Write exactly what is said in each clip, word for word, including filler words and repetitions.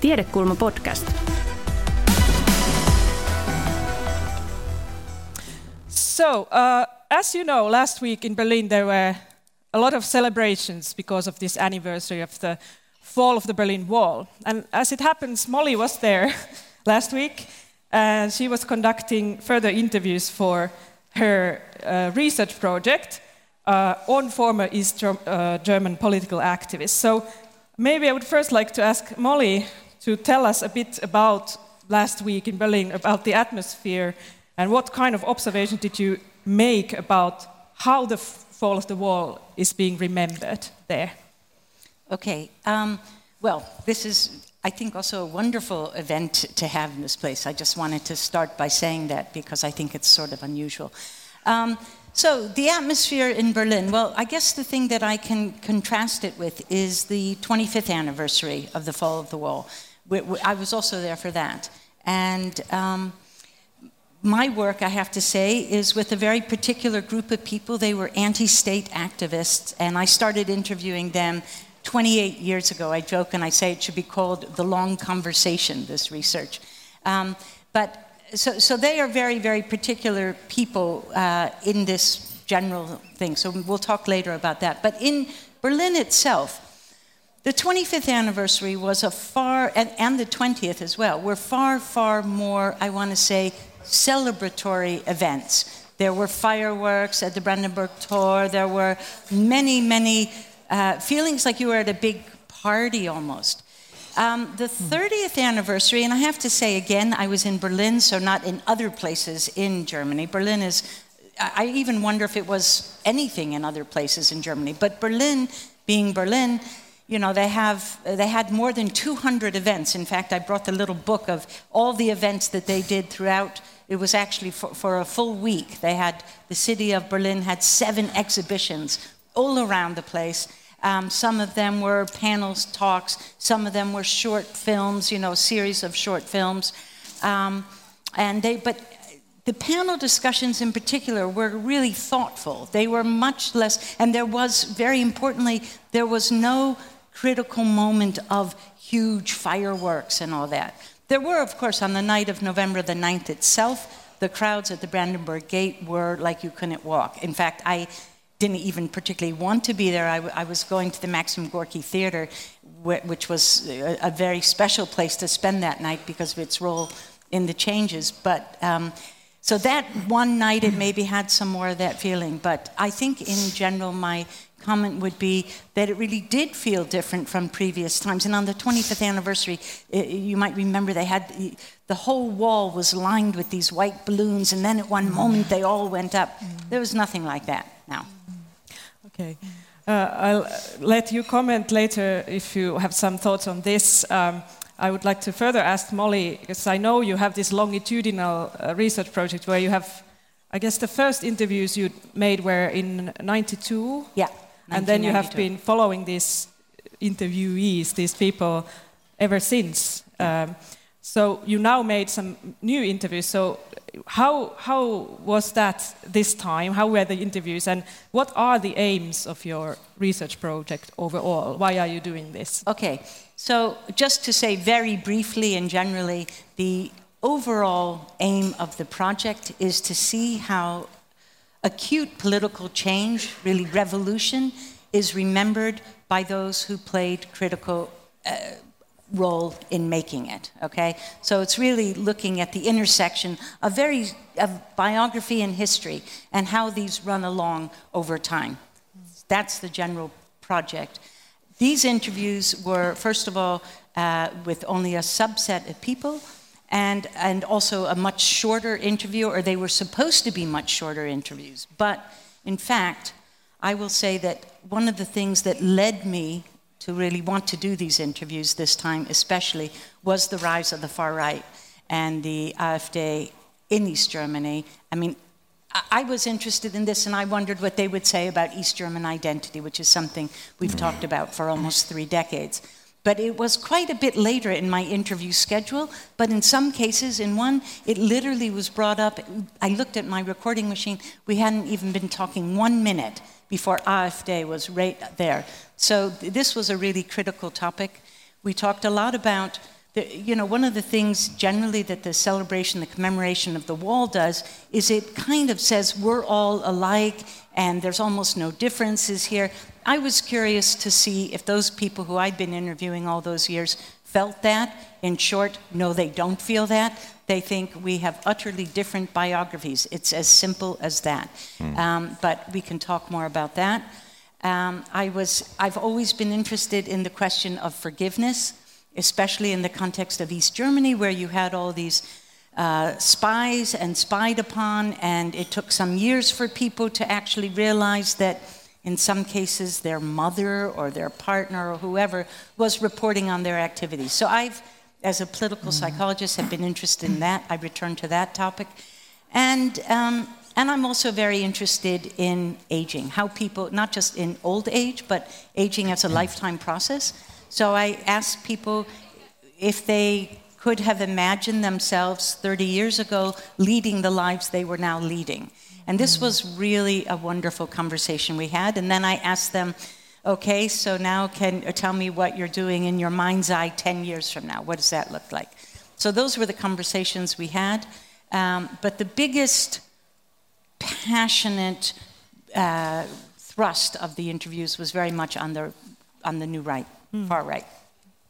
Tiedekulma podcast. So, uh, as you know, last week in Berlin there were a lot of celebrations because of this anniversary of the fall of the Berlin Wall. And as it happens, Molly was there last week, and she was conducting further interviews for her uh, research project uh, on former East Germ- uh, German political activists. So maybe I would first like to ask Molly to tell us a bit about last week in Berlin, about the atmosphere, and what kind of observation did you make about how the f- fall of the wall is being remembered there? Okay, um, well, this is, I think, also a wonderful event to have in this place. I just wanted to start by saying that because I think it's sort of unusual. Um, so the atmosphere in Berlin, well, I guess the thing that I can contrast it with is the twenty-fifth anniversary of the fall of the wall. We, we, I was also there for that. And um, my work, I have to say, is with a very particular group of people. They were anti-state activists, and I started interviewing them twenty-eight years ago. I joke and I say it should be called The Long Conversation, this research. Um, but so, so they are very, very particular people uh, in this general thing. So we'll talk later about that. But in Berlin itself, the twenty-fifth anniversary was a far, and, and the twentieth as well, were far, far more, I want to say, celebratory events. There were fireworks at the Brandenburg Tor. There were many, many Uh, feelings like you were at a big party almost. Um, the thirtieth anniversary, and I have to say again, I was in Berlin, so not in other places in Germany. Berlin is, I even wonder if it was anything in other places in Germany. But Berlin, being Berlin, you know, they have they had more than two hundred events. In fact, I brought the little book of all the events that they did throughout. It was actually for, for a full week. They had, the city of Berlin had seven exhibitions all around the place. Um, some of them were panels, talks. Some of them were short films, you know, series of short films. Um, and they, but the panel discussions in particular were really thoughtful. They were much less, and there was, very importantly, there was no critical moment of huge fireworks and all that. There were, of course, on the night of November the ninth itself, the crowds at the Brandenburg Gate were like you couldn't walk. In fact, I didn't even particularly want to be there. I, w- I was going to the Maxim Gorky Theater, wh- which was a, a very special place to spend that night because of its role in the changes. But um, so that one night, it maybe had some more of that feeling. But I think in general, my comment would be that it really did feel different from previous times. And on the twenty-fifth anniversary, it, you might remember they had, the whole wall was lined with these white balloons, and then at one moment they all went up. There was nothing like that now. Okay. Uh, I'll let you comment later if you have some thoughts on this. Um, I would like to further ask Molly, because I know you have this longitudinal uh, research project where you have, I guess the first interviews you made were in ninety-two. Yeah. And then you have been following these interviewees, these people, ever since. Um, so you now made some new interviews. So how how was that this time? How were the interviews? And what are the aims of your research project overall? Why are you doing this? Okay. So just to say very briefly and generally, the overall aim of the project is to see how acute political change, really revolution, is remembered by those who played critical uh, role in making it, okay? So it's really looking at the intersection of, very, of biography and history and how these run along over time. That's the general project. These interviews were, first of all, uh, with only a subset of people, And and also a much shorter interview, or they were supposed to be much shorter interviews. But in fact, I will say that one of the things that led me to really want to do these interviews this time, especially, was the rise of the far right and the AfD in East Germany. I mean, I was interested in this, and I wondered what they would say about East German identity, which is something we've talked about for almost three decades. But it was quite a bit later in my interview schedule. But in some cases, in one, it literally was brought up. I looked at my recording machine. We hadn't even been talking one minute before AfD was right there. So this was a really critical topic. We talked a lot about The, you know, one of the things generally that the celebration, the commemoration of the wall does is it kind of says we're all alike and there's almost no differences here. I was curious to see if those people who I'd been interviewing all those years felt that. In short, no, they don't feel that. They think we have utterly different biographies. It's as simple as that. Mm. Um, but we can talk more about that. Um, I was, I've always been interested in the question of forgiveness, especially in the context of East Germany, where you had all these uh, spies and spied upon, and it took some years for people to actually realize that in some cases their mother or their partner or whoever was reporting on their activities. So I've, as a political psychologist, have been interested in that. I return to that topic. And, um, and I'm also very interested in aging, how people, not just in old age, but aging as a lifetime process. So I asked people if they could have imagined themselves thirty years ago leading the lives they were now leading. And this was really a wonderful conversation we had. And then I asked them, okay, so now can tell me what you're doing in your mind's eye ten years from now. What does that look like? So those were the conversations we had. Um, but the biggest passionate uh, thrust of the interviews was very much on the on the new right. Mm. Far right.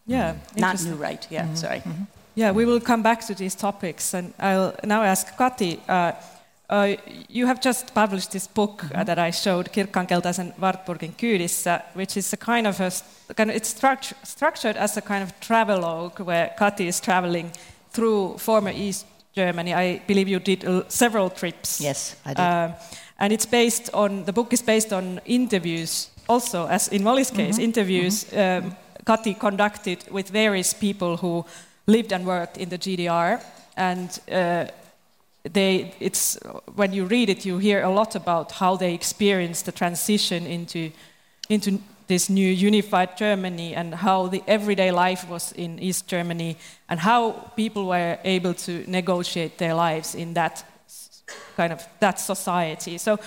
Yeah. Mm. Not new right. Yeah, mm-hmm. sorry. Mm-hmm. Yeah, we will come back to these topics. And I'll now ask Kati, uh, uh, you have just published this book mm-hmm. uh, that I showed, Kirkkaankeltaisen Wartburgin kyydissä, which is a kind of a, kind of, it's struct- structured as a kind of travelogue where Kati is traveling through former East Germany. I believe you did uh, several trips. Yes, I did. Uh, and it's based on, the book is based on interviews. Also, as in Molly's case, mm-hmm. interviews mm-hmm. Um, Kati conducted with various people who lived and worked in the G D R, and uh, they. It's when you read it, you hear a lot about how they experienced the transition into into this new unified Germany and how the everyday life was in East Germany and how people were able to negotiate their lives in that kind of that society. So.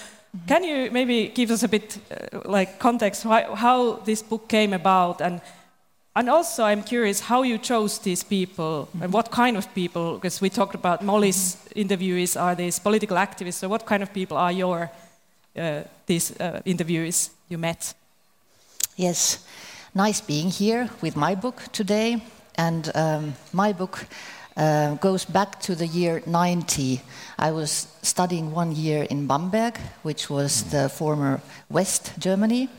Can you maybe give us a bit uh, like context why, how this book came about, and and also I'm curious how you chose these people mm-hmm. and what kind of people, because we talked about Molly's mm-hmm. interviewees are these political activists, so what kind of people are your uh, these uh, interviewees you met? Yes, nice being here with my book today, and um, my book Uh, goes back to the year ninety. I was studying one year in Bamberg, which was the former West Germany.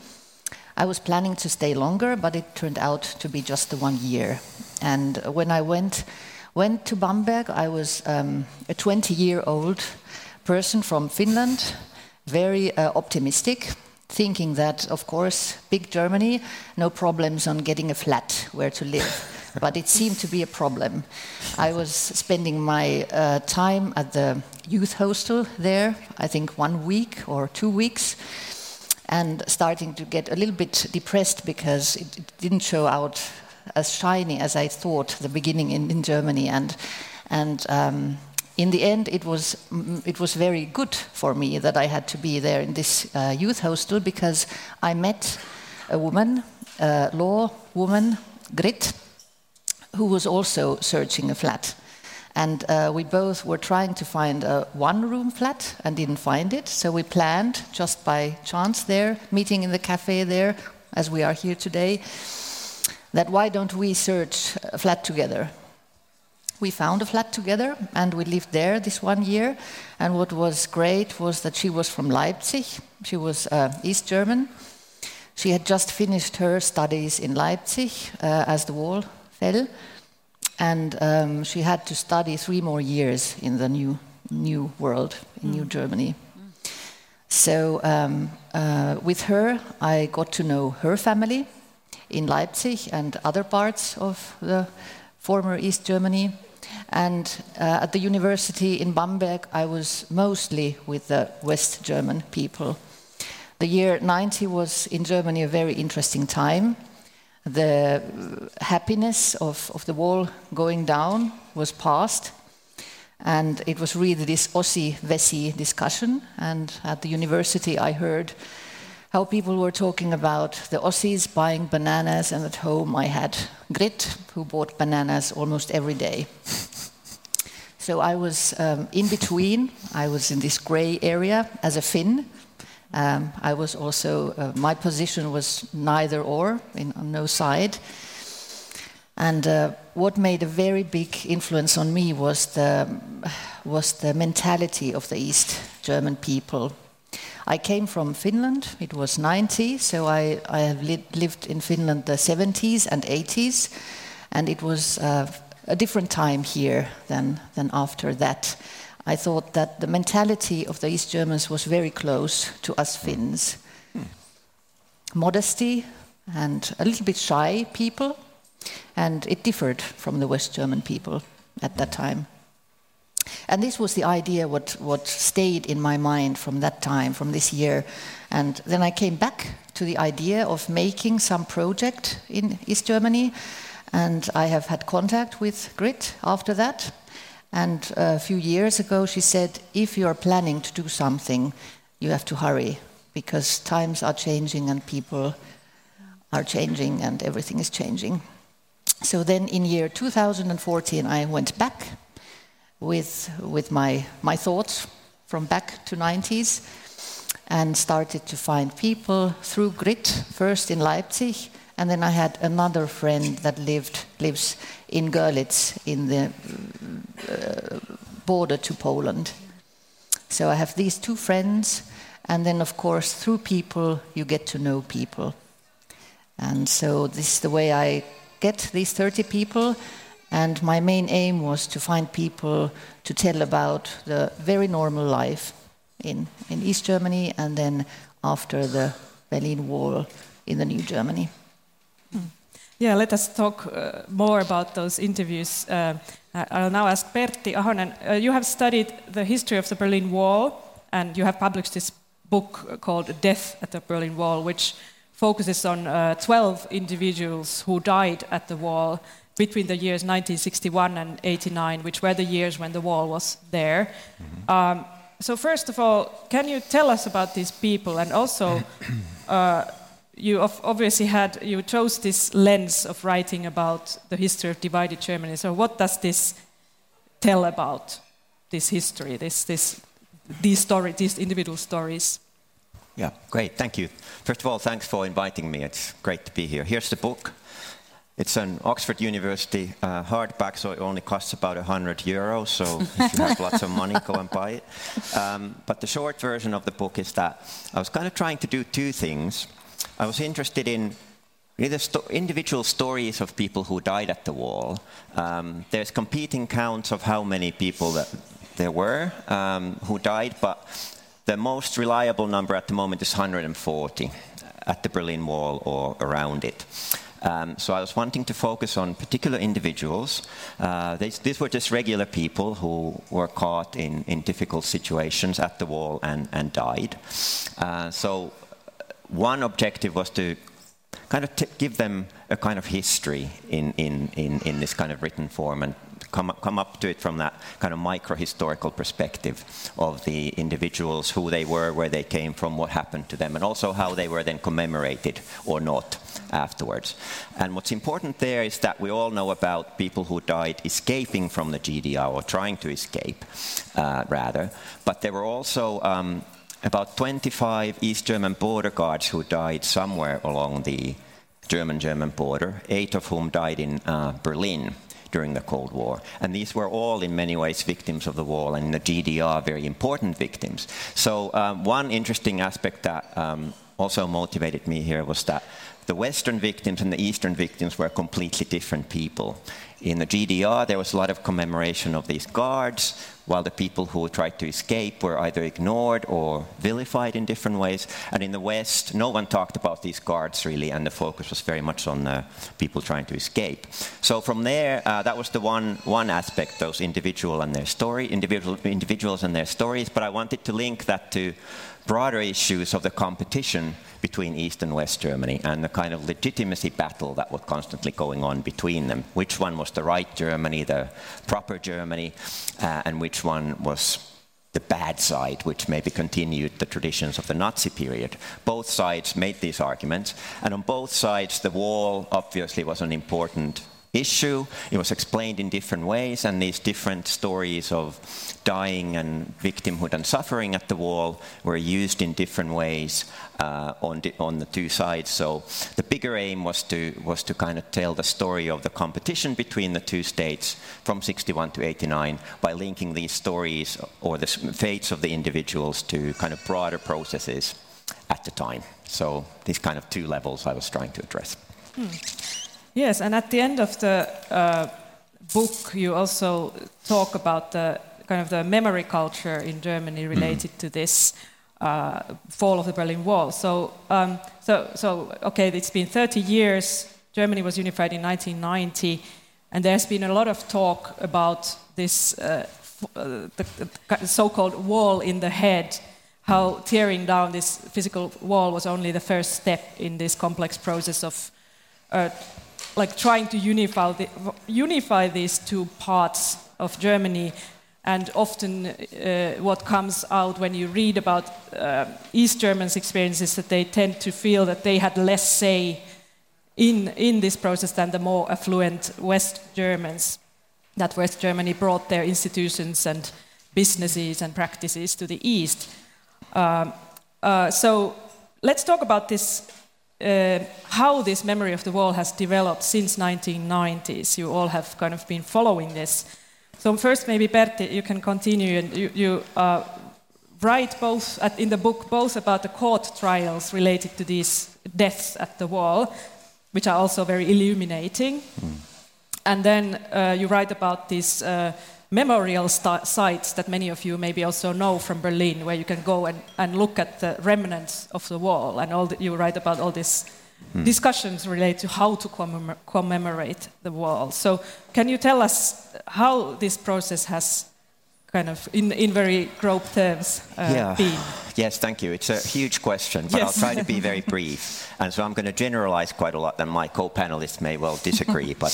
I was planning to stay longer, but it turned out to be just the one year. And when I went went to Bamberg, I was um, a twenty-year-old person from Finland, very uh, optimistic, thinking that, of course, big Germany, no problems on getting a flat where to live. But it seemed to be a problem. I was spending my uh, time at the youth hostel there, I think one week or two weeks, and starting to get a little bit depressed because it, it didn't show out as shiny as I thought the beginning in, in Germany. And and um, in the end, it was it was very good for me that I had to be there in this uh, youth hostel, because I met a woman, a law woman, Grit, who was also searching a flat. And uh, we both were trying to find a one-room flat and didn't find it. So we planned, just by chance there, meeting in the cafe there, as we are here today, that why don't we search a flat together? We found a flat together, and we lived there this one year. And what was great was that she was from Leipzig. She was uh, East German. She had just finished her studies in Leipzig uh, as the wall fell, and um, she had to study three more years in the new new world, in mm. New Germany. Mm. So um, uh, with her, I got to know her family in Leipzig and other parts of the former East Germany. And uh, at the university in Bamberg, I was mostly with the West German people. The year ninety was in Germany a very interesting time. The happiness of, of the wall going down was past, and it was really this Ossi-Vessi discussion. And at the university I heard how people were talking about the Aussies buying bananas, and at home I had Grit, who bought bananas almost every day. So I was um, in between. I was in this grey area as a Finn. Um, I was also, uh, my position was neither or, in, on no side. And uh, what made a very big influence on me was the, was the mentality of the East German people. I came from Finland, it was ninety, so I, I have li- lived in Finland the seventies and eighties, and it was uh, a different time here than, than after that. I thought that the mentality of the East Germans was very close to us Finns. Hmm. Modesty and a little bit shy people, and it differed from the West German people at that time. And this was the idea what, what stayed in my mind from that time, from this year. And then I came back to the idea of making some project in East Germany, and I have had contact with Grit after that. And a few years ago she said, if you are planning to do something, you have to hurry, because times are changing and people are changing and everything is changing. So then in year two thousand fourteen I went back with with my, my thoughts from back to nineties and started to find people through Grit, first in Leipzig, and then I had another friend that lived lives in Görlitz, in the uh, border to Poland. So I have these two friends, and then of course through people you get to know people. And so this is the way I get these thirty people, and my main aim was to find people to tell about the very normal life in, in East Germany, and then after the Berlin Wall in the new Germany. Yeah, let us talk uh, more about those interviews. Uh, I'll now ask Pertti Ahonen. Uh, you have studied the history of the Berlin Wall, and you have published this book called Death at the Berlin Wall, which focuses on uh, twelve individuals who died at the wall between the years nineteen sixty-one and eighty-nine, which were the years when the wall was there. Mm-hmm. Um, so first of all, can you tell us about these people? And also, uh, you obviously had, you chose this lens of writing about the history of divided Germany. So what does this tell about this history, this, this, these story, these individual stories? Yeah, great, thank you. First of all, thanks for inviting me. It's great to be here. Here's the book. It's an Oxford University uh, hardback, so it only costs about one hundred euros, so if you have lots of money, go and buy it. Um, but the short version of the book is that I was kind of trying to do two things. I was interested in really sto- individual stories of people who died at the wall. Um, there's competing counts of how many people that there were um, who died, but the most reliable number at the moment is one hundred forty at the Berlin Wall or around it. Um, so I was wanting to focus on particular individuals. Uh, these, these were just regular people who were caught in, in difficult situations at the wall and, and died. Uh, so one objective was to kind of t- give them a kind of history in, in, in, in this kind of written form and come up, come up to it from that kind of micro-historical perspective of the individuals, who they were, where they came from, what happened to them, and also how they were then commemorated or not afterwards. And what's important there is that we all know about people who died escaping from the G D R, or trying to escape, uh, rather, but there were also um, about twenty-five East German border guards who died somewhere along the German-German border, eight of whom died in uh, Berlin during the Cold War. And these were all, in many ways, victims of the wall, and in the G D R, very important victims. So um, one interesting aspect that um, also motivated me here was that the Western victims and the Eastern victims were completely different people. In the G D R, there was a lot of commemoration of these guards, while the people who tried to escape were either ignored or vilified in different ways. And in the West, no one talked about these guards, really, and the focus was very much on uh, people trying to escape. So from there, uh, that was the one one aspect, those individual and their story, individual individuals and their stories, but I wanted to link that to broader issues of the competition between East and West Germany, and the kind of legitimacy battle that was constantly going on between them. Which one was the right Germany, the proper Germany, uh, and which one was the bad side, which maybe continued the traditions of the Nazi period. Both sides made these arguments, and on both sides the wall obviously was an important issue. It was explained in different ways, and these different stories of dying and victimhood and suffering at the wall were used in different ways uh, on the, on the two sides. So the bigger aim was to was to kind of tell the story of the competition between the two states from sixty-one to eighty-nine by linking these stories or the fates of the individuals to kind of broader processes at the time. So these kind of two levels I was trying to address. Hmm. Yes, and at the end of the uh, book, you also talk about the kind of the memory culture in Germany related mm. to this uh, fall of the Berlin Wall. So, um, so, so okay, it's been thirty years. Germany was unified in nineteen ninety, and there's been a lot of talk about this uh, uh, the, the so-called wall in the head. How tearing down this physical wall was only the first step in this complex process of. Uh, like trying to unify, the, unify these two parts of Germany. And often uh, what comes out when you read about uh, East Germans' experiences, that they tend to feel that they had less say in, in this process than the more affluent West Germans, that West Germany brought their institutions and businesses and practices to the East. Um, uh, so let's talk about this. Uh, how this memory of the wall has developed since nineteen nineties. You all have kind of been following this. So first, maybe Pertti, you can continue. And you, you uh, write both at, in the book both about the court trials related to these deaths at the wall, which are also very illuminating. Mm. And then uh, you write about these uh, memorial st- sites that many of you maybe also know from Berlin, where you can go and, and look at the remnants of the wall, and all the, you write about all these hmm. discussions related to how to commem- commemorate the wall. So can you tell us how this process has kind of, in, in very grob terms, uh, yeah. been? Yes, thank you. It's a huge question, but yes. I'll try to be very brief. And so I'm going to generalize quite a lot, and my co-panelists may well disagree. But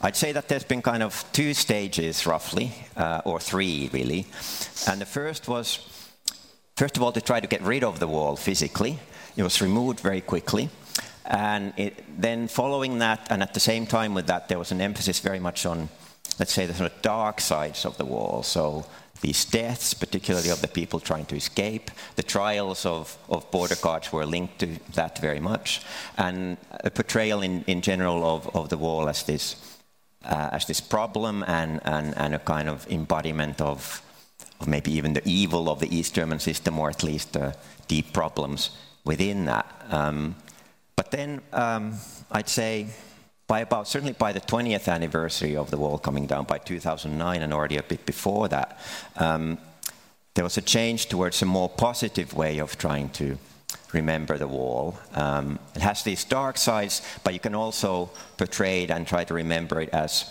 I'd say that there's been kind of two stages, roughly, uh, or three, really. And the first was, first of all, to try to get rid of the wall physically. It was removed very quickly. And it, then following that, and at the same time with that, there was an emphasis very much on, let's say, the sort of dark sides of the wall. So these deaths, particularly of the people trying to escape, the trials of, of border guards were linked to that very much, and a portrayal in, in general of, of the wall as this uh, as this problem and, and, and a kind of embodiment of, of maybe even the evil of the East German system, or at least the deep problems within that. Um, but then um, I'd say, by about, certainly by the twentieth anniversary of the wall coming down, by two thousand nine and already a bit before that, um, there was a change towards a more positive way of trying to remember the wall. Um, it has these dark sides, but you can also portray it and try to remember it as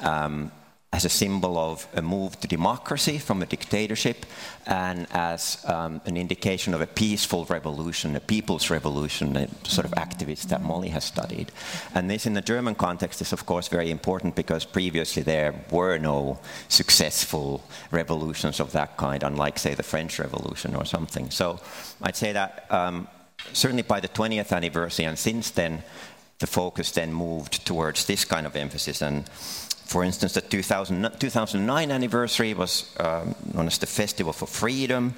um, as a symbol of a move to democracy from a dictatorship, and as um, an indication of a peaceful revolution, a people's revolution, a sort of activist that Molly has studied. And this in the German context is of course very important, because previously there were no successful revolutions of that kind, unlike say the French Revolution or something. So I'd say that um, certainly by the twentieth anniversary and since then, the focus then moved towards this kind of emphasis. And for instance, the two thousand nine anniversary was um, known as the Festival for Freedom,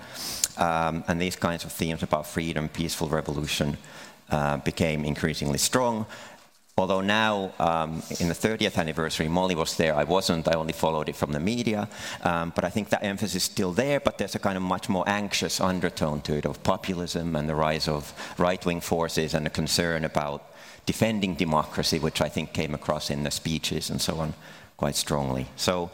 um, and these kinds of themes about freedom, peaceful revolution, uh, became increasingly strong. Although now, um, in the thirtieth anniversary, Molly was there, I wasn't, I only followed it from the media, um, but I think that emphasis is still there, but there's a kind of much more anxious undertone to it of populism and the rise of right-wing forces and a concern about defending democracy, which I think came across in the speeches and so on quite strongly. So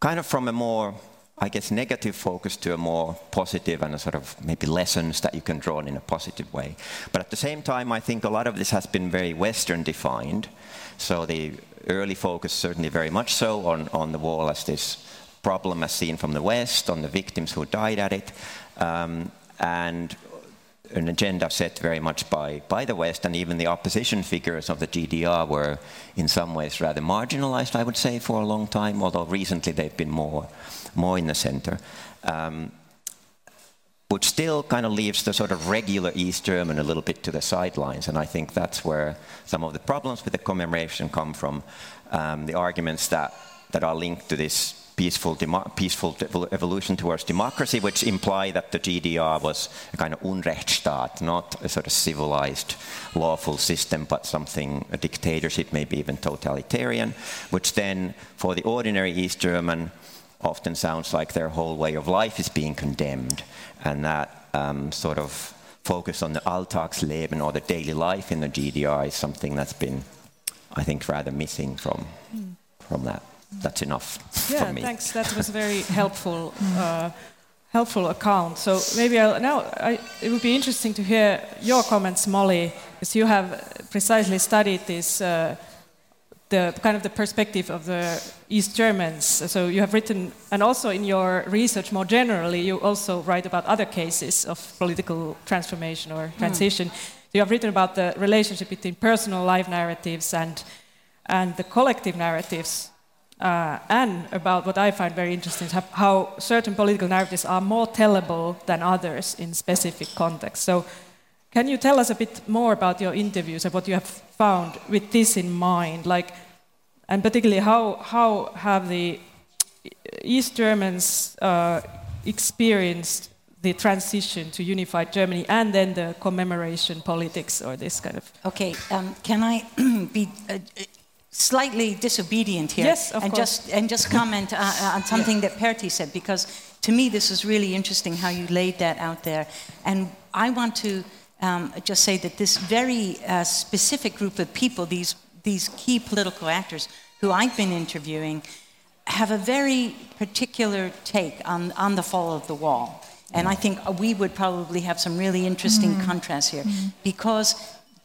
kind of from a more, I guess, negative focus to a more positive and a sort of maybe lessons that you can draw in a positive way. But at the same time, I think a lot of this has been very Western defined. So the early focus certainly very much so on, on the wall as this problem as seen from the West, on the victims who died at it, um, and an agenda set very much by, by the West, and even the opposition figures of the G D R were in some ways rather marginalized, I would say, for a long time, although recently they've been more, more in the center. Um, which still kind of leaves the sort of regular East German a little bit to the sidelines. And I think that's where some of the problems with the commemoration come from, um, the arguments that, that are linked to this peaceful, demo- peaceful de- evolution towards democracy, which imply that the G D R was a kind of Unrechtsstaat, not a sort of civilized, lawful system, but something, a dictatorship, maybe even totalitarian, which then, for the ordinary East German, often sounds like their whole way of life is being condemned, and that um, sort of focus on the Alltagsleben or the daily life in the G D R is something that's been, I think, rather missing from mm. from that. That's enough yeah, from me. Yeah, thanks. That was a very helpful, uh, helpful account. So maybe I'll, now I, it would be interesting to hear your comments, Molly, because you have precisely studied this. Uh, The kind of the perspective of the East Germans. So you have written, and also in your research more generally, you also write about other cases of political transformation or transition. Mm. You have written about the relationship between personal life narratives and and the collective narratives, uh, and about what I find very interesting, how certain political narratives are more tellable than others in specific contexts. So can you tell us a bit more about your interviews and what you have found with this in mind? Like, and particularly how how have the East Germans uh, experienced the transition to unified Germany and then the commemoration politics or this kind of... Okay, um, can I be uh, slightly disobedient here? Yes, of and course. Just, and just comment uh, on something yeah. that Pertti said, because to me this is really interesting how you laid that out there. And I want to... Um, just say that this very uh, specific group of people, these these key political actors who I've been interviewing, have a very particular take on, on the fall of the wall. And I think we would probably have some really interesting mm. contrasts here mm. because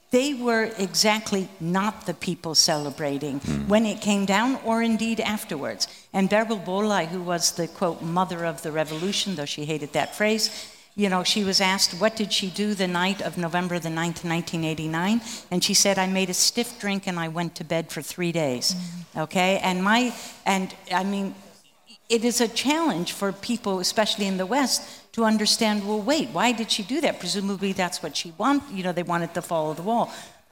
they were exactly not the people celebrating mm. when it came down or indeed afterwards. And Bärbel Bohley, who was the, quote, mother of the revolution, though she hated that phrase, you know, she was asked, what did she do the night of November the ninth, nineteen eighty-nine? And she said, I made a stiff drink and I went to bed for three days. Mm. Okay? And my, and I mean, it is a challenge for people, especially in the West, to understand, well, wait, why did she do that? Presumably that's what she wanted. You know, they wanted the fall of the wall.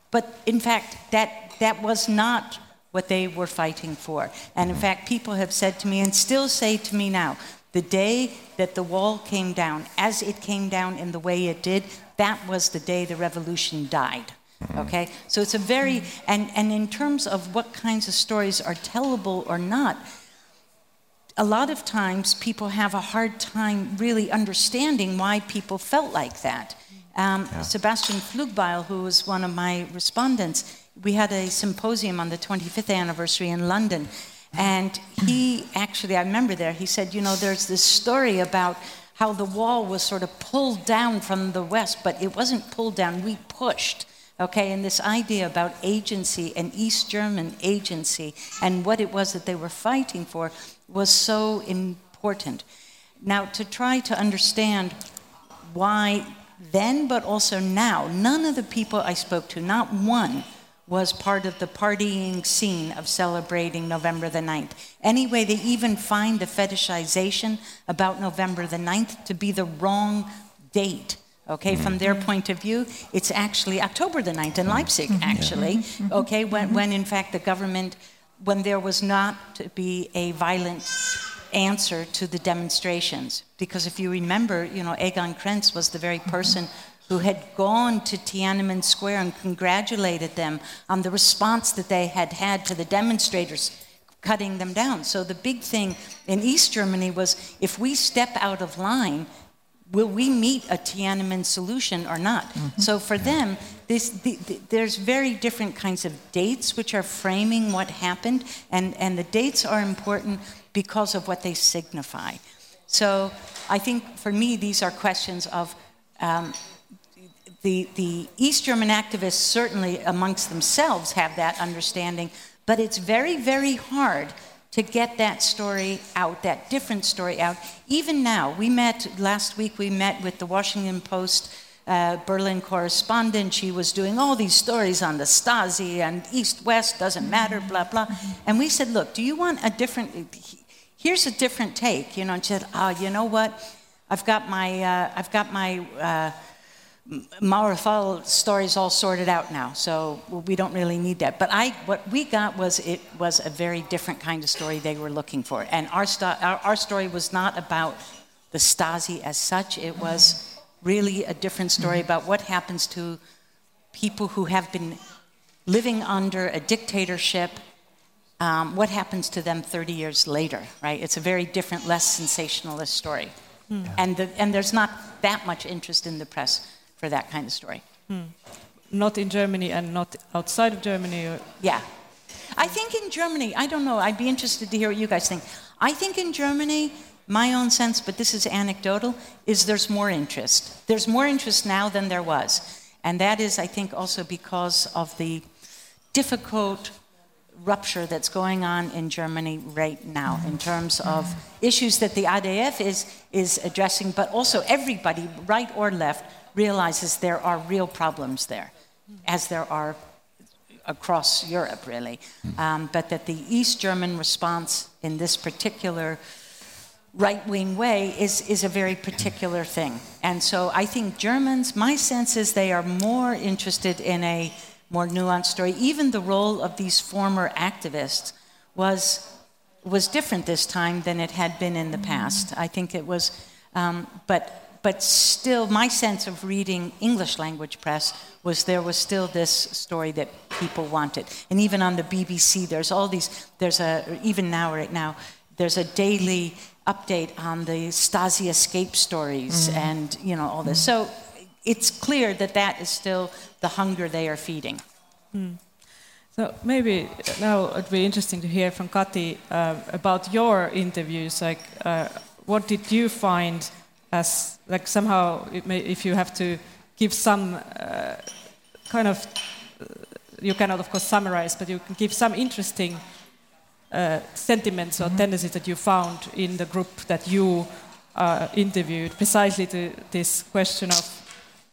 But in fact, that that was not what they were fighting for. And in fact, people have said to me and still say to me now, the day that the wall came down, as it came down in the way it did, that was the day the revolution died, mm-hmm. okay? So it's a very, mm-hmm. and, and in terms of what kinds of stories are tellable or not, a lot of times people have a hard time really understanding why people felt like that. Um, yeah. Sebastian Flugbeil, who was one of my respondents, we had a symposium on the twenty-fifth anniversary in London. And he actually, I remember there, he said, you know, there's this story about how the wall was sort of pulled down from the West, but it wasn't pulled down, we pushed, okay? And this idea about agency and East German agency and what it was that they were fighting for was so important. Now, to try to understand why then, but also now, none of the people I spoke to, not one, was part of the partying scene of celebrating November the ninth. Anyway, they even find the fetishization about November the ninth to be the wrong date, okay? Mm-hmm. From their point of view, it's actually October the ninth in Leipzig, mm-hmm. actually, mm-hmm. okay? When, when in fact the government, when there was not to be a violent answer to the demonstrations. Because if you remember, you know, Egon Krenz was the very person mm-hmm. who had gone to Tiananmen Square and congratulated them on the response that they had had to the demonstrators cutting them down. So the big thing in East Germany was, if we step out of line, will we meet a Tiananmen solution or not? Mm-hmm. So for them, this, the, the, there's very different kinds of dates which are framing what happened, and, and the dates are important because of what they signify. So I think for me, these are questions of... Um, The, the East German activists certainly amongst themselves have that understanding, but it's very, very hard to get that story out, that different story out. Even now, we met, last week we met with the Washington Post uh, Berlin correspondent. She was doing all these stories on the Stasi and East-West, doesn't matter, blah, blah. And we said, look, do you want a different, here's a different take, you know, and she said, oh, you know what? I've got my uh, I've got my uh, Maurafal stories all sorted out now, so we don't really need that. But I, what we got was it was a very different kind of story they were looking for, and our sto- our, our story was not about the Stasi as such. It was really a different story about what happens to people who have been living under a dictatorship. Um, what happens to them thirty years later, right? It's a very different, less sensationalist story. Mm. Yeah. And the, and there's not that much interest in the press for that kind of story. Mm. Not in Germany and not outside of Germany? Or... Yeah. I think in Germany, I don't know, I'd be interested to hear what you guys think. I think in Germany, my own sense, but this is anecdotal, is there's more interest. There's more interest now than there was. And that is, I think, also because of the difficult rupture that's going on in Germany right now in terms of issues that the A D F is is addressing, but also everybody, right or left, realizes there are real problems there, as there are across Europe, really. Um, but that the East German response in this particular right-wing way is, is a very particular thing. And so I think Germans, my sense is they are more interested in a more nuanced story. Even the role of these former activists was was different this time than it had been in the past. I think it was, um, but but still, my sense of reading English language press was there was still this story that people wanted. And even on the B B C, there's all these. There's a even now right now. There's a daily update on the Stasi escape stories, mm-hmm. and you know all this. So. It's clear that that is still the hunger they are feeding. Mm. So maybe now it'd be interesting to hear from Kati uh, about your interviews. Like, uh, what did you find as like somehow it may, if you have to give some uh, kind of uh, you cannot of course summarize, but you can give some interesting uh, sentiments or mm-hmm. tendencies that you found in the group that you uh, interviewed, precisely to this question of.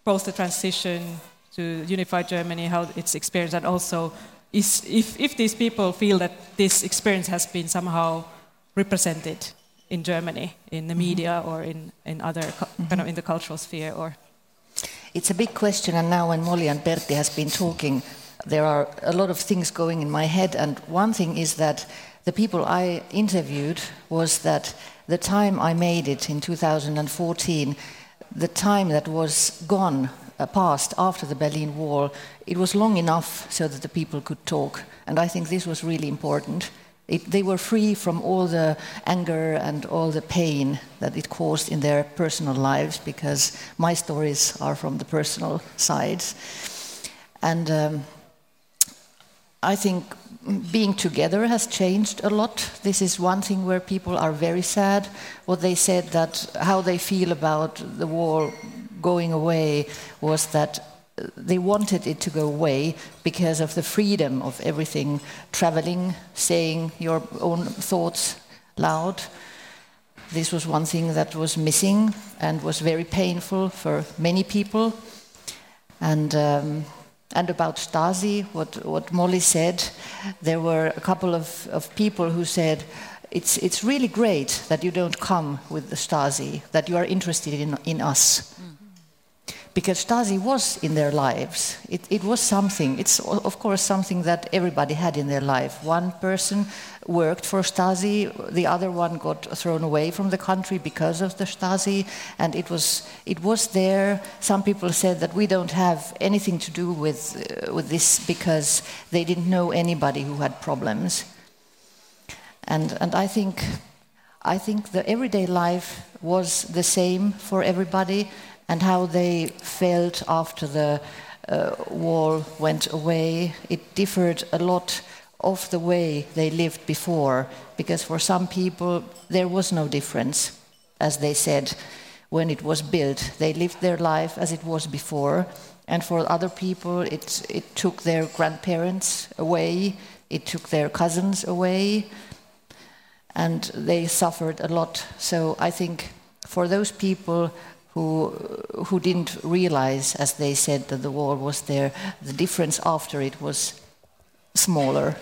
Both the transition to unified Germany, how it's experienced, and also is, if, if these people feel that this experience has been somehow represented in Germany, in the media or in, in other, mm-hmm. kind of in the cultural sphere. Or it's a big question, and now when Molly and Pertti has been talking, there are a lot of things going in my head, and one thing is that the people I interviewed was that the time I made it in two thousand fourteen, the time that was gone, uh, past after the Berlin Wall, it was long enough so that the people could talk. And I think this was really important. It, they were free from all the anger and all the pain that it caused in their personal lives, because my stories are from the personal sides. And um, I think being together has changed a lot. This is one thing where people are very sad. What they said that how they feel about the wall going away was that they wanted it to go away because of the freedom of everything, traveling, saying your own thoughts loud. This was one thing that was missing and was very painful for many people. And um, And about Stasi, what, what Molly said, there were a couple of, of people who said, it's it's really great that you don't come with the Stasi, that you are interested in, in us. Mm-hmm. Because Stasi was in their lives. It, it was something, it's of course something that everybody had in their life. One person worked for Stasi, the other one got thrown away from the country because of the Stasi, and it was it was there. Some people said that we don't have anything to do with uh, with this because they didn't know anybody who had problems. And and I think I think the everyday life was the same for everybody, and how they felt after the uh, wall went away, it differed a lot of the way they lived before, because for some people there was no difference, as they said, when it was built. They lived their life as it was before, and for other people it, it took their grandparents away, it took their cousins away, and they suffered a lot. So I think for those people who who didn't realize, as they said, that the wall was there, the difference after it was smaller.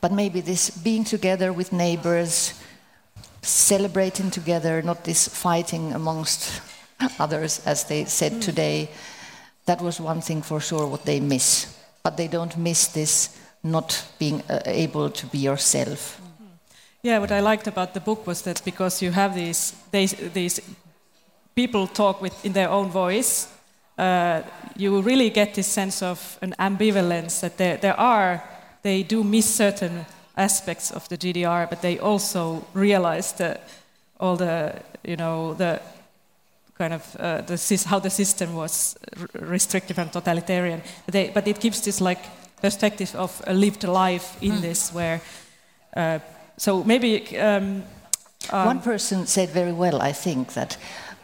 But maybe this being together with neighbors, celebrating together, not this fighting amongst others, as they said today. That was one thing for sure what they miss. But they don't miss this not being uh, able to be yourself. Yeah, what I liked about the book was that because you have these, these, these people talk with in their own voice, uh, you really get this sense of an ambivalence that there, there are, they do miss certain aspects of the G D R, but they also realize that all the, you know, the kind of uh, the how the system was restrictive and totalitarian. They, but it gives this like perspective of a lived life in mm. this, where uh, so maybe um, um, one person said very well, I think, that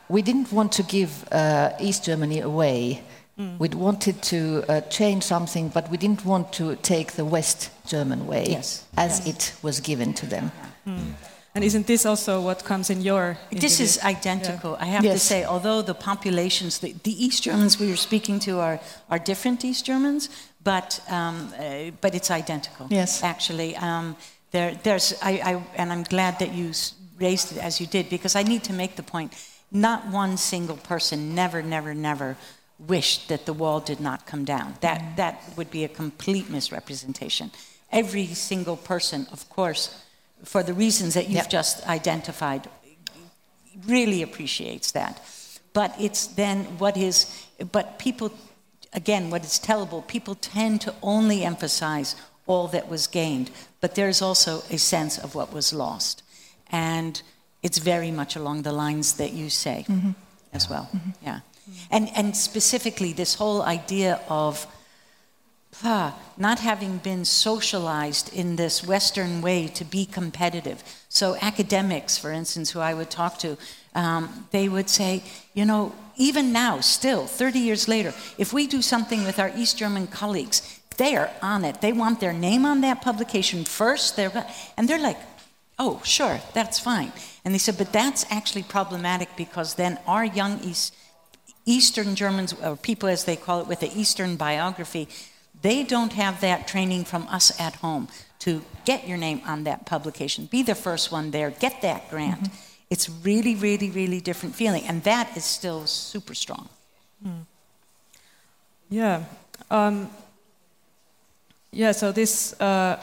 we didn't want to give uh, East Germany away. Mm. We wanted to uh, change something, but we didn't want to take the West German way yes. as yes. it was given to them. Mm. And isn't this also what comes in your interview? This is identical. Yeah. I have yes. to say, although the populations, the, the East Germans we were speaking to are, are different East Germans, but um, uh, but it's identical. Yes, actually, um, there there's I, I and I'm glad that you raised it as you did, because I need to make the point. Not one single person, never, never, never, wished that the wall did not come down. That mm. that would be a complete misrepresentation. Every single person, of course, for the reasons that you've yep. just identified, really appreciates that. But it's then what is, but people, again, what is tellable, people tend to only emphasize all that was gained, but there's also a sense of what was lost. And it's very much along the lines that you say mm-hmm. as well, mm-hmm. yeah. And and specifically this whole idea of ah, not having been socialized in this Western way to be competitive. So academics, for instance, who I would talk to, um, they would say, you know, even now, still, thirty years later, if we do something with our East German colleagues, they are on it. They want their name on that publication first. They're, and they're like, oh, sure, that's fine. And they said, but that's actually problematic because then our young East... Eastern Germans, or people as they call it, with the Eastern biography, they don't have that training from us at home to get your name on that publication, be the first one there, get that grant. Mm-hmm. It's really, really, really different feeling, and that is still super strong. Mm. Yeah. Um, yeah, so this... Uh,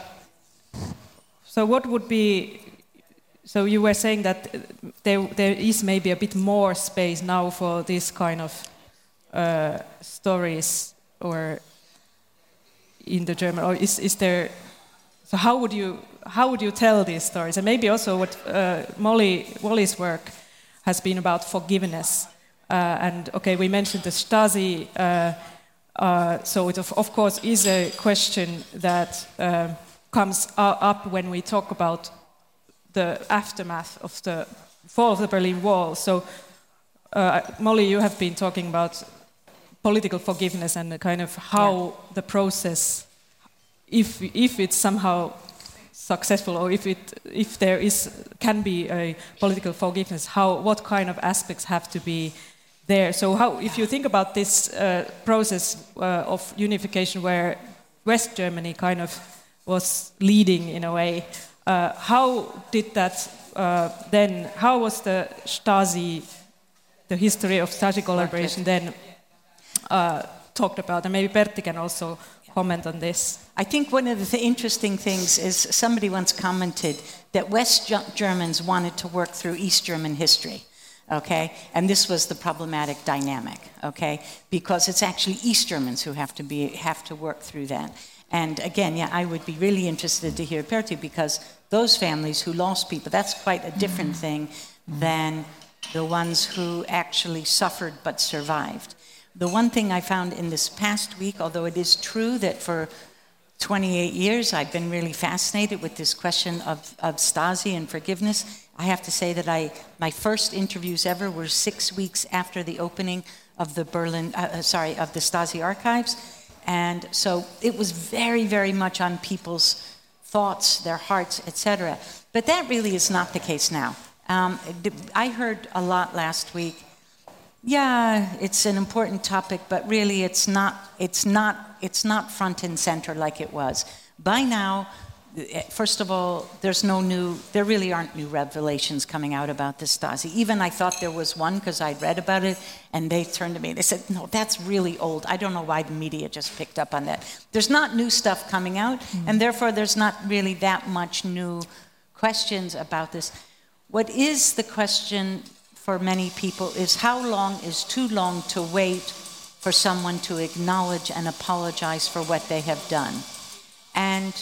so what would be... So you were saying that there, there is maybe a bit more space now for this kind of uh, stories, or in the German, or is, is there? So how would you how would you tell these stories? And maybe also what uh, Molly Wally's work has been about forgiveness. Uh, and okay, we mentioned the Stasi. Uh, uh, so it of, of course is a question that uh, comes up when we talk about the aftermath of the fall of the Berlin Wall. So, uh, Molly, you have been talking about political forgiveness and the kind of how yeah. the process, if if it's somehow successful, or if it if there is can be a political forgiveness, how what kind of aspects have to be there? So, how if you think about this uh, process uh, of unification, where West Germany kind of was leading in a way. Uh, how did that uh, then? How was the Stasi, the history of Stasi collaboration, then uh, talked about? And maybe Pertti can also comment on this. I think one of the th- interesting things is somebody once commented that West Germans wanted to work through East German history, okay? And this was the problematic dynamic, okay? Because it's actually East Germans who have to be have to work through that. And again, yeah, I would be really interested to hear Pertti, because those families who lost people, that's quite a different thing than the ones who actually suffered but survived. The one thing I found in this past week, although it is true that for twenty-eight years I've been really fascinated with this question of, of Stasi and forgiveness, I have to say that I my first interviews ever were six weeks after the opening of the Berlin, uh, sorry, of the Stasi archives. And so it was very, very much on people's thoughts, their hearts, et cetera. But that really is not the case now. Um, I heard a lot last week. Yeah, it's an important topic, but really, it's not. It's not. It's not front and center like it was. By now, First of all, there's no new, there really aren't new revelations coming out about the Stasi. Even I thought there was one because I'd read about it, and they turned to me and they said, no, that's really old. I don't know why the media just picked up on that. There's not new stuff coming out, mm-hmm. and therefore there's not really that much new questions about this. What is the question for many people is how long is too long to wait for someone to acknowledge and apologize for what they have done? And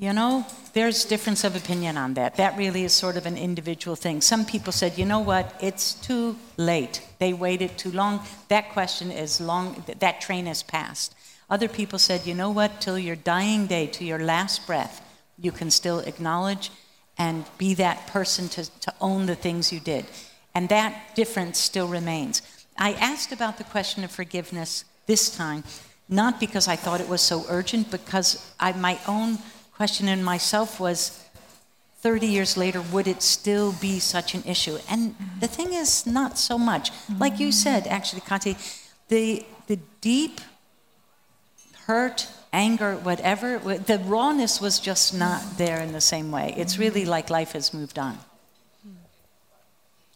you know, there's difference of opinion on that. That really is sort of an individual thing. Some people said, you know what, it's too late. They waited too long. That question is long, that train has passed. Other people said, you know what, till your dying day, till your last breath, you can still acknowledge and be that person to, to own the things you did. And that difference still remains. I asked about the question of forgiveness this time, not because I thought it was so urgent, because I, my own question in myself was, thirty years later, would it still be such an issue? And the thing is, not so much. Like you said, actually, Kati, the the deep hurt, anger, whatever, the rawness was just not there in the same way. It's really like life has moved on.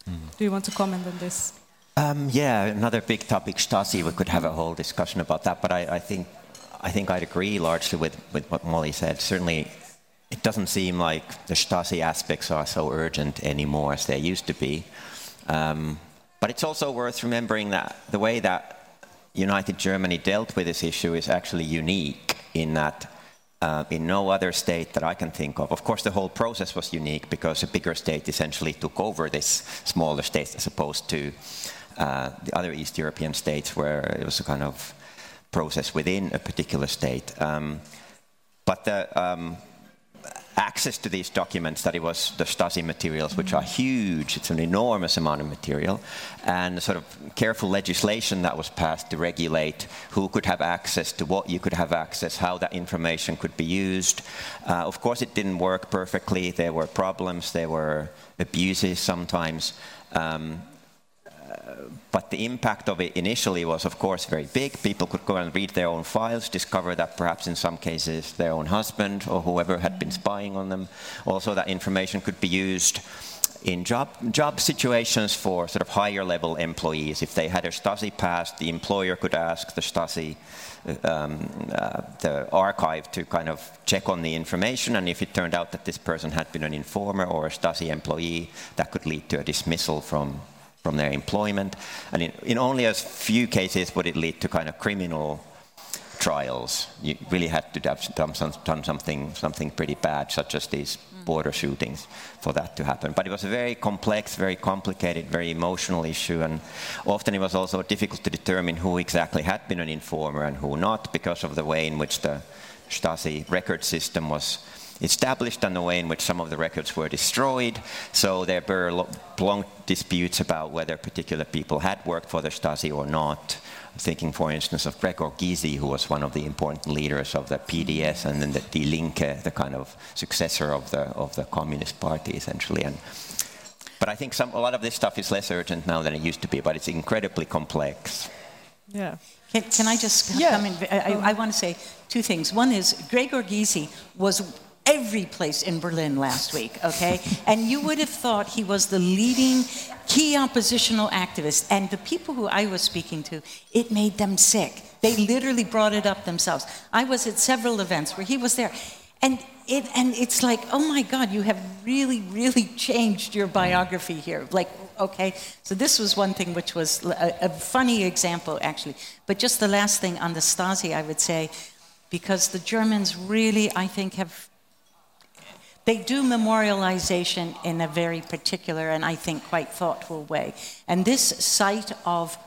Do you want to comment on this? Um, yeah, another big topic, Stasi. We could have a whole discussion about that, but I, I think I think I'd agree largely with, with what Molly said. Certainly, it doesn't seem like the Stasi aspects are so urgent anymore as they used to be. Um, but it's also worth remembering that the way that United Germany dealt with this issue is actually unique in that uh, in no other state that I can think of. Of course, the whole process was unique because a bigger state essentially took over this smaller state as opposed to uh, the other East European states where it was a kind of process within a particular state, um, but the um, access to these documents that it was the Stasi materials, which are huge, it's an enormous amount of material, and the sort of careful legislation that was passed to regulate who could have access to what you could have access, how that information could be used. Uh, of course, it didn't work perfectly. There were problems, there were abuses sometimes. Um, But the impact of it initially was, of course, very big. People could go and read their own files, discover that perhaps in some cases their own husband or whoever had been spying on them. Also, that information could be used in job job situations for sort of higher level employees. If they had a Stasi past, the employer could ask the Stasi, um, uh, the archive to kind of check on the information, and if it turned out that this person had been an informer or a Stasi employee, that could lead to a dismissal from from their employment, and in, in only a few cases would it lead to kind of criminal trials. You really had to have done, some, done something, something pretty bad, such as these border shootings, for that to happen. But it was a very complex, very complicated, very emotional issue, and often it was also difficult to determine who exactly had been an informer and who not, because of the way in which the Stasi record system was established and the way in which some of the records were destroyed. So there were long disputes about whether particular people had worked for the Stasi or not. I'm thinking, for instance, of Gregor Gysi, who was one of the important leaders of the P D S, and then the Die Linke, the kind of successor of the of the Communist Party, essentially. And but I think some a lot of this stuff is less urgent now than it used to be, but it's incredibly complex. Yeah. Can, can I just yeah. come in? I, I want to say two things. One is Gregor Gysi was every place in Berlin last week, okay? And you would have thought he was the leading key oppositional activist. And the people who I was speaking to, it made them sick. They literally brought it up themselves. I was at several events where he was there. And it and it's like, oh my God, you have really, really changed your biography here. Like, okay, so this was one thing which was a, a funny example, actually. But just the last thing on the Stasi, I would say, because the Germans really, I think, have... They do memorialization in a very particular and I think quite thoughtful way. And this site of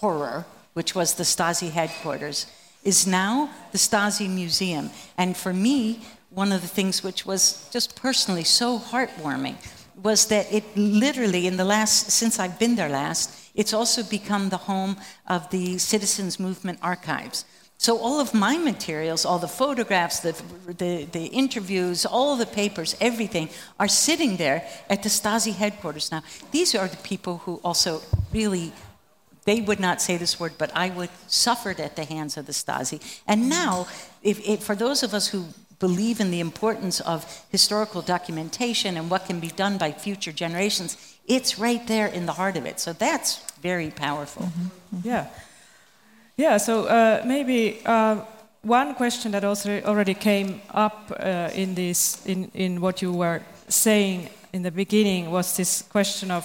horror, which was the Stasi headquarters, is now the Stasi Museum. And for me, one of the things which was just personally so heartwarming was that it literally, in the last, since I've been there last, it's also become the home of the Citizens Movement Archives. So all of my materials, all the photographs, the, the, the interviews, all the papers, everything are sitting there at the Stasi headquarters now. These are the people who also really, they would not say this word, but I would, suffered at the hands of the Stasi. And now, if, if, for those of us who believe in the importance of historical documentation and what can be done by future generations, it's right there in the heart of it. So that's very powerful. Mm-hmm. Mm-hmm. Yeah. Yeah, so uh, maybe uh, one question that also already came up uh, in this, in, in what you were saying in the beginning, was this question of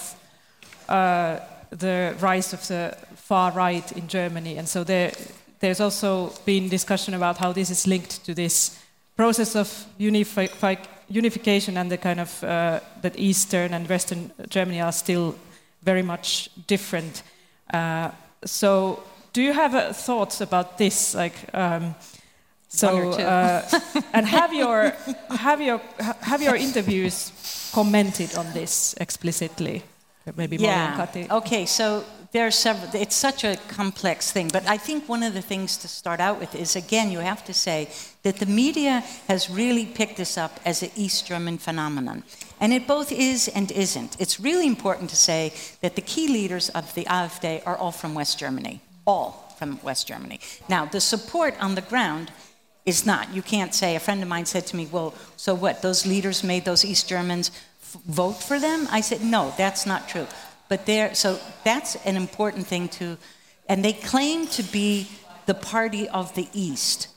uh, the rise of the far right in Germany. And so there, there's also been discussion about how this is linked to this process of unifi- unification and the kind of uh, that Eastern and Western Germany are still very much different. Uh, so do you have uh, thoughts about this? Like, um, so, uh, and have your have your have your interviews commented on this explicitly? Maybe yeah. Molly and Kati. Okay, so there's several. It's such a complex thing, but I think one of the things to start out with is, again, you have to say that the media has really picked this up as an East German phenomenon. And it both is and isn't. It's really important to say that the key leaders of the AfD are all from West Germany. All from West Germany. Now, the support on the ground is not. You can't say, a friend of mine said to me, well, so what, those leaders made those East Germans f- vote for them? I said, no, that's not true. But they're, so that's an important thing to, and they claim to be the party of the East.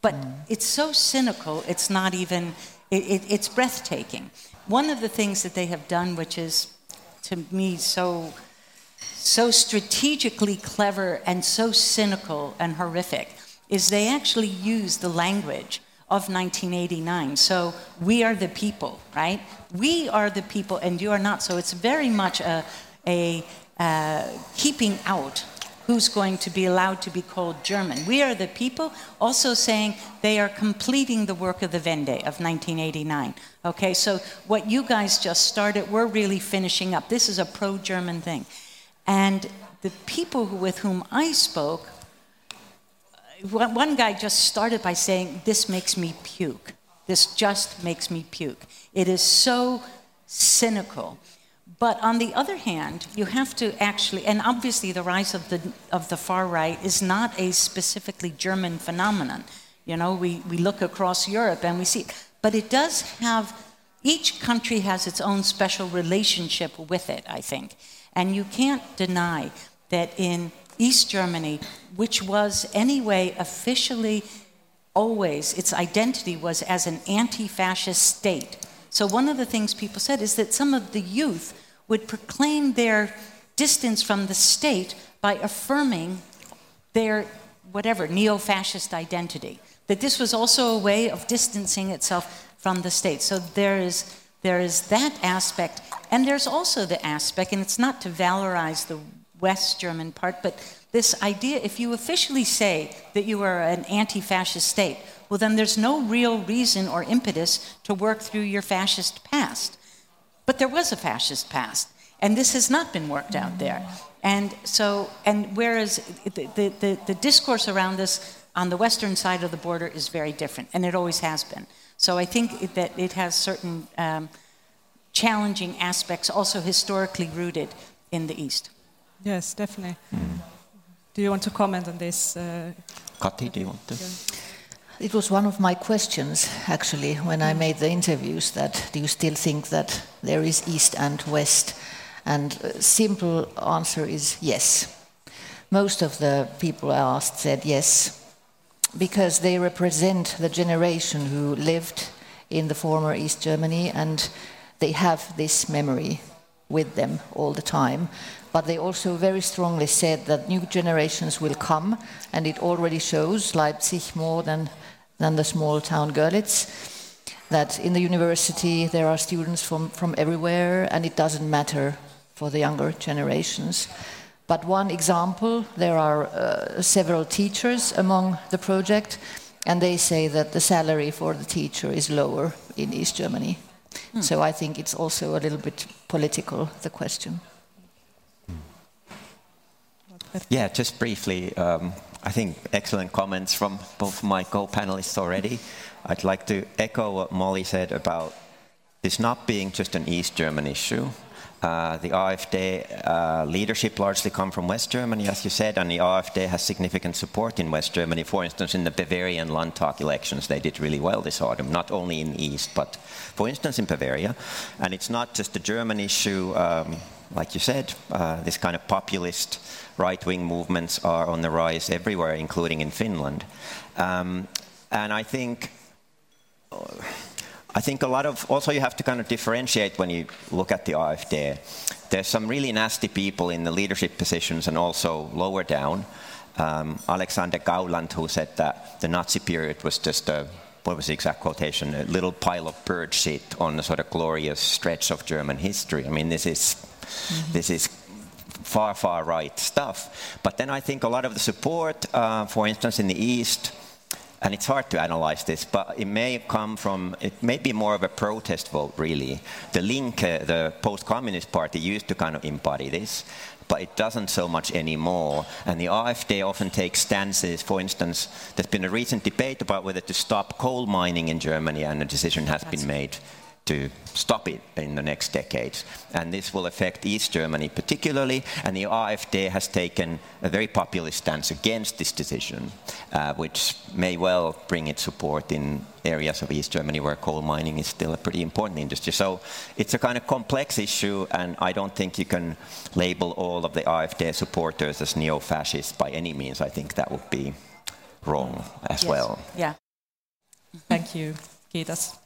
But mm. it's so cynical, it's not even, it, it, it's breathtaking. One of the things that they have done, which is, to me, so... so strategically clever and so cynical and horrific, is they actually use the language of nineteen eighty-nine. So we are the people, right? We are the people and you are not. So it's very much a, a uh, keeping out who's going to be allowed to be called German. We are the people, also saying they are completing the work of the Wende of nineteen eighty-nine. Okay, so what you guys just started, we're really finishing up. This is a pro-German thing. And the people who, with whom I spoke, one guy just started by saying, this makes me puke. This just makes me puke. It is so cynical. But on the other hand, you have to actually, and obviously the rise of the of the far right is not a specifically German phenomenon. You know, we, we look across Europe and we see it. But it does have, each country has its own special relationship with it, I think. And you can't deny that in East Germany, which was anyway officially always, its identity was as an anti-fascist state. So one of the things people said is that some of the youth would proclaim their distance from the state by affirming their, whatever, neo-fascist identity. That this was also a way of distancing itself from the state. So there is... There is that aspect, and there's also the aspect, and it's not to valorize the West German part, but this idea, if you officially say that you are an anti-fascist state, well, then there's no real reason or impetus to work through your fascist past. But there was a fascist past, and this has not been worked out there. And so, and whereas the, the, the, the discourse around this on the Western side of the border is very different, and it always has been. So I think that it has certain um, challenging aspects, also historically rooted in the East. Yes, definitely. Mm. Do you want to comment on this? Uh, Kati, do you want to? It was one of my questions, actually, when I made the interviews, that do you still think that there is East and West? And a simple answer is yes. Most of the people I asked said yes, because they represent the generation who lived in the former East Germany, and they have this memory with them all the time. But they also very strongly said that new generations will come, and it already shows, Leipzig more than, than the small town Görlitz, that in the university there are students from, from everywhere, and it doesn't matter for the younger generations. But one example, there are uh, several teachers among the project, and they say that the salary for the teacher is lower in East Germany. Mm. So I think it's also a little bit political, the question. Yeah, just briefly, um, I think excellent comments from both my co-panelists already. I'd like to echo what Molly said about this not being just an East German issue. Uh, the AfD uh, leadership largely come from West Germany, as you said, and the AfD has significant support in West Germany. For instance, in the Bavarian Landtag elections, they did really well this autumn, not only in the East, but, for instance, in Bavaria. And it's not just a German issue. Um, like you said, uh, this kind of populist right-wing movements are on the rise everywhere, including in Finland. Um, and I think... Uh, I think a lot of, also you have to kind of differentiate when you look at the AfD. There's some really nasty people in the leadership positions and also lower down. Um, Alexander Gauland, who said that the Nazi period was just a, what was the exact quotation, a little pile of bird shit on a sort of glorious stretch of German history. I mean, this is, mm-hmm. this is far, far right stuff. But then I think a lot of the support, uh, for instance, in the East, and it's hard to analyze this, but it may come from, it may be more of a protest vote, really. The Linke, the post-communist party, used to kind of embody this, but it doesn't so much anymore. And the AfD often takes stances. For instance, there's been a recent debate about whether to stop coal mining in Germany, and a decision has That's been made to stop it in the next decades. And this will affect East Germany particularly, and the AfD has taken a very populist stance against this decision, uh, which may well bring its support in areas of East Germany where coal mining is still a pretty important industry. So it's a kind of complex issue, and I don't think you can label all of the AfD supporters as neo-fascists by any means. I think that would be wrong as yes. well. Yeah. Thank you. Kiitos.